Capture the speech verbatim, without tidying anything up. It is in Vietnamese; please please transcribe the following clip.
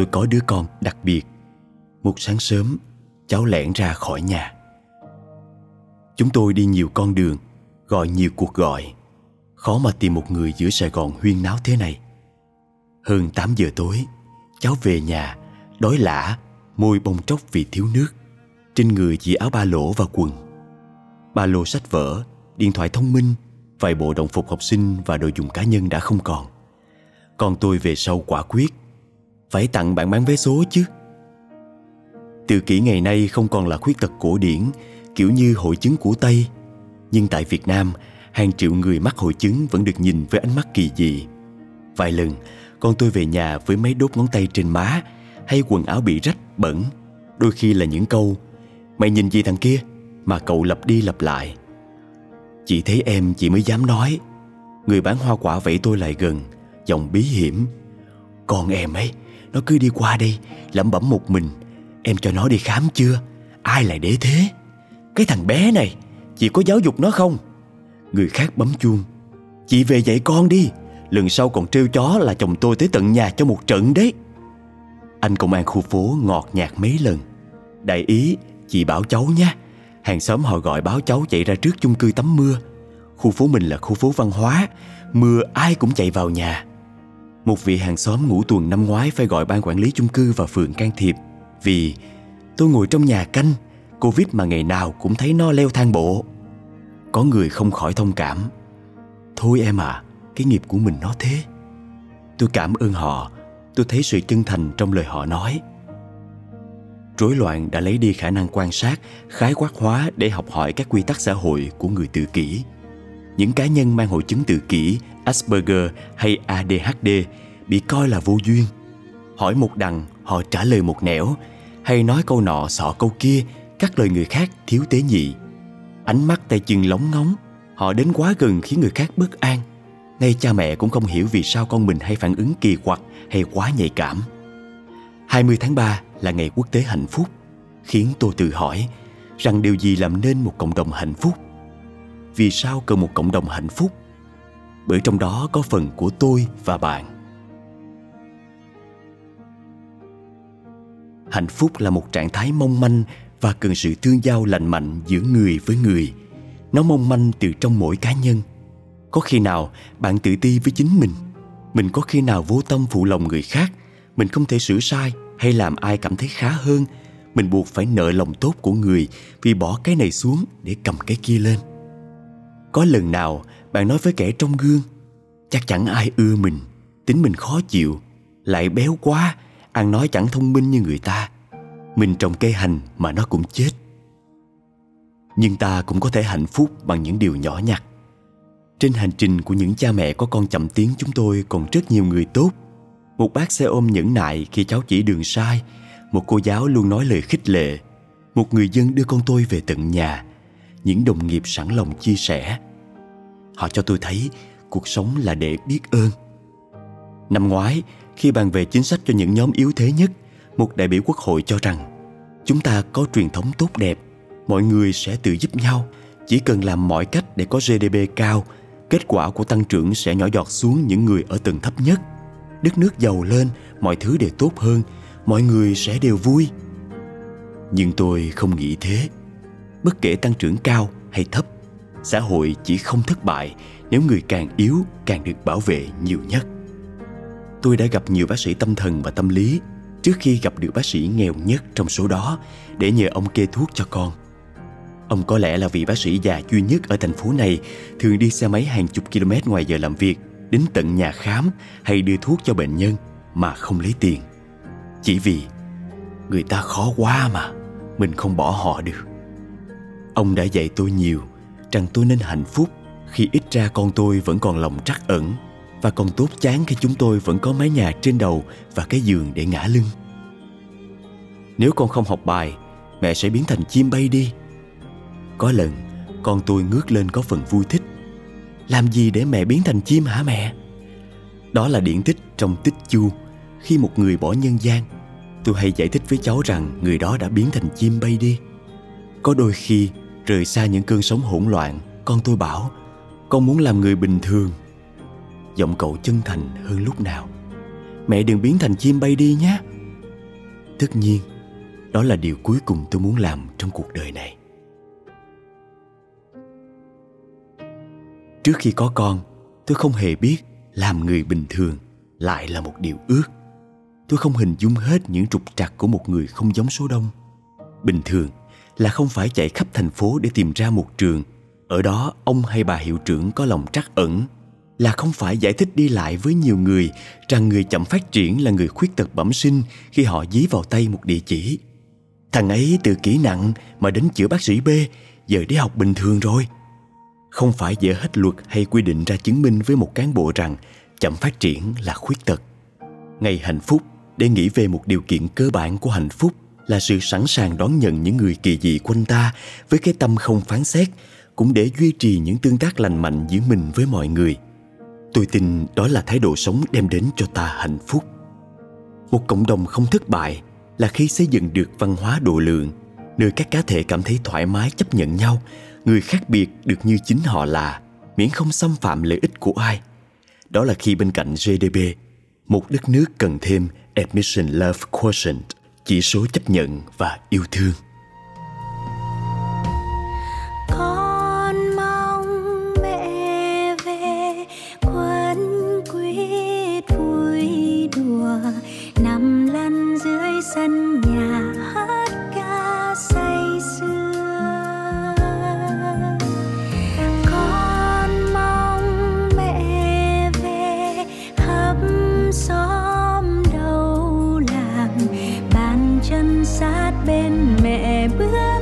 tôi có đứa con đặc biệt. Một sáng sớm, cháu lẻn ra khỏi nhà. Chúng tôi đi nhiều con đường, gọi nhiều cuộc gọi. Khó mà tìm một người giữa Sài Gòn huyên náo thế này. Hơn tám giờ tối, cháu về nhà, đói lả, môi bong tróc vì thiếu nước. Trên người chỉ áo ba lỗ và quần. Ba lô sách vở, điện thoại thông minh, vài bộ đồng phục học sinh và đồ dùng cá nhân đã không còn. Còn tôi về sau quả quyết, phải tặng bạn bán vé số chứ. Tự kỷ ngày nay không còn là khuyết tật cổ điển, kiểu như hội chứng của Tây. Nhưng tại Việt Nam, hàng triệu người mắc hội chứng vẫn được nhìn với ánh mắt kỳ dị. Vài lần, con tôi về nhà với mấy đốt ngón tay trên má, hay quần áo bị rách, bẩn. Đôi khi là những câu, mày nhìn gì thằng kia, mà cậu lặp đi lặp lại. Chị thấy em chị mới dám nói. Người bán hoa quả vẫy tôi lại gần, giọng bí hiểm. Con em ấy, nó cứ đi qua đây, lẩm bẩm một mình. Em cho nó đi khám chưa? Ai lại để thế? Cái thằng bé này, chị có giáo dục nó không? Người khác bấm chuông. Chị về dạy con đi, lần sau còn trêu chó là chồng tôi tới tận nhà cho một trận đấy. Anh công an khu phố ngọt nhạt mấy lần. Đại ý, chị bảo cháu nha. Hàng xóm họ gọi báo cháu chạy ra trước chung cư tắm mưa. Khu phố mình là khu phố văn hóa, mưa ai cũng chạy vào nhà. Một vị hàng xóm ngủ tuần năm ngoái phải gọi ban quản lý chung cư và phường can thiệp. Vì tôi ngồi trong nhà canh, Covid mà ngày nào cũng thấy nó leo thang bộ. Có người không khỏi thông cảm. Thôi em à, cái nghiệp của mình nó thế. Tôi cảm ơn họ. Tôi thấy sự chân thành trong lời họ nói. Rối loạn đã lấy đi khả năng quan sát, khái quát hóa để học hỏi các quy tắc xã hội của người tự kỷ. Những cá nhân mang hội chứng tự kỷ, Asperger hay A D H D bị coi là vô duyên. Hỏi một đằng, họ trả lời một nẻo, hay nói câu nọ xọ câu kia, các lời người khác thiếu tế nhị. Ánh mắt tay chân lóng ngóng, họ đến quá gần khiến người khác bất an. Ngay cha mẹ cũng không hiểu vì sao con mình hay phản ứng kỳ quặc hay quá nhạy cảm. hai mươi tháng ba là ngày quốc tế hạnh phúc, khiến tôi tự hỏi rằng điều gì làm nên một cộng đồng hạnh phúc? Vì sao cần một cộng đồng hạnh phúc? Bởi trong đó có phần của tôi và bạn. Hạnh phúc là một trạng thái mong manh và cần sự tương giao lành mạnh giữa người với người. Nó mong manh từ trong mỗi cá nhân. Có khi nào bạn tự ti với chính mình? Mình có khi nào vô tâm phụ lòng người khác? Mình không thể sửa sai hay làm ai cảm thấy khá hơn. Mình buộc phải nợ lòng tốt của người vì bỏ cái này xuống để cầm cái kia lên. Có lần nào bạn nói với kẻ trong gương, chắc chẳng ai ưa mình, tính mình khó chịu, lại béo quá, ăn nói chẳng thông minh như người ta. Mình trồng cây hành mà nó cũng chết. Nhưng ta cũng có thể hạnh phúc bằng những điều nhỏ nhặt. Trên hành trình của những cha mẹ có con chậm tiếng chúng tôi còn rất nhiều người tốt. Một bác xe ôm nhẫn nại khi cháu chỉ đường sai. Một cô giáo luôn nói lời khích lệ. Một người dân đưa con tôi về tận nhà. Những đồng nghiệp sẵn lòng chia sẻ. Họ cho tôi thấy cuộc sống là để biết ơn. Năm ngoái, khi bàn về chính sách cho những nhóm yếu thế nhất, một đại biểu Quốc hội cho rằng chúng ta có truyền thống tốt đẹp, mọi người sẽ tự giúp nhau. Chỉ cần làm mọi cách để có G D P cao, kết quả của tăng trưởng sẽ nhỏ giọt xuống những người ở tầng thấp nhất. Đất nước giàu lên, mọi thứ đều tốt hơn, mọi người sẽ đều vui. Nhưng tôi không nghĩ thế. Bất kể tăng trưởng cao hay thấp, xã hội chỉ không thất bại nếu người càng yếu càng được bảo vệ nhiều nhất. Tôi đã gặp nhiều bác sĩ tâm thần và tâm lý trước khi gặp được bác sĩ nghèo nhất trong số đó để nhờ ông kê thuốc cho con. Ông có lẽ là vị bác sĩ già duy nhất ở thành phố này, thường đi xe máy hàng chục km ngoài giờ làm việc đến tận nhà khám hay đưa thuốc cho bệnh nhân mà không lấy tiền. Chỉ vì người ta khó quá mà, mình không bỏ họ được. Ông đã dạy tôi nhiều rằng tôi nên hạnh phúc khi ít ra con tôi vẫn còn lòng trắc ẩn, và còn tốt chán khi chúng tôi vẫn có mái nhà trên đầu và cái giường để ngả lưng. Nếu con không học bài, mẹ sẽ biến thành chim bay đi. Có lần, con tôi ngước lên có phần vui thích. Làm gì để mẹ biến thành chim hả mẹ? Đó là điển tích trong Tích Chu. Khi một người bỏ nhân gian, tôi hay giải thích với cháu rằng người đó đã biến thành chim bay đi. Có đôi khi, rời xa những cơn sóng hỗn loạn, con tôi bảo, con muốn làm người bình thường. Giọng cậu chân thành hơn lúc nào. Mẹ đừng biến thành chim bay đi nhé. tất nhiên, đó là điều cuối cùng tôi muốn làm trong cuộc đời này. Trước khi có con, tôi không hề biết làm người bình thường lại là một điều ước. Tôi không hình dung hết những trục trặc của một người không giống số đông. Bình thường là không phải chạy khắp thành phố để tìm ra một trường, ở đó ông hay bà hiệu trưởng có lòng trắc ẩn. Là không phải giải thích đi lại với nhiều người rằng người chậm phát triển là người khuyết tật bẩm sinh khi họ dí vào tay một địa chỉ. Thằng ấy từ kỹ nặng mà đến chữa bác sĩ B, giờ đi học bình thường rồi. Không phải dỡ hết luật hay quy định ra chứng minh với một cán bộ rằng chậm phát triển là khuyết tật. Ngày hạnh phúc, để nghĩ về một điều kiện cơ bản của hạnh phúc là sự sẵn sàng đón nhận những người kỳ dị quanh ta với cái tâm không phán xét, cũng để duy trì những tương tác lành mạnh giữa mình với mọi người. Tôi tin đó là thái độ sống đem đến cho ta hạnh phúc. Một cộng đồng không thất bại là khi xây dựng được văn hóa độ lượng, nơi các cá thể cảm thấy thoải mái chấp nhận nhau, người khác biệt được như chính họ là, miễn không xâm phạm lợi ích của ai. Đó là khi bên cạnh G D P, một đất nước cần thêm Admission Love Quotient, chỉ số chấp nhận và yêu thương. Sân nhà hát ca say xưa, con mong mẹ về khắp xóm đầu làng, bàn chân sát bên mẹ bước.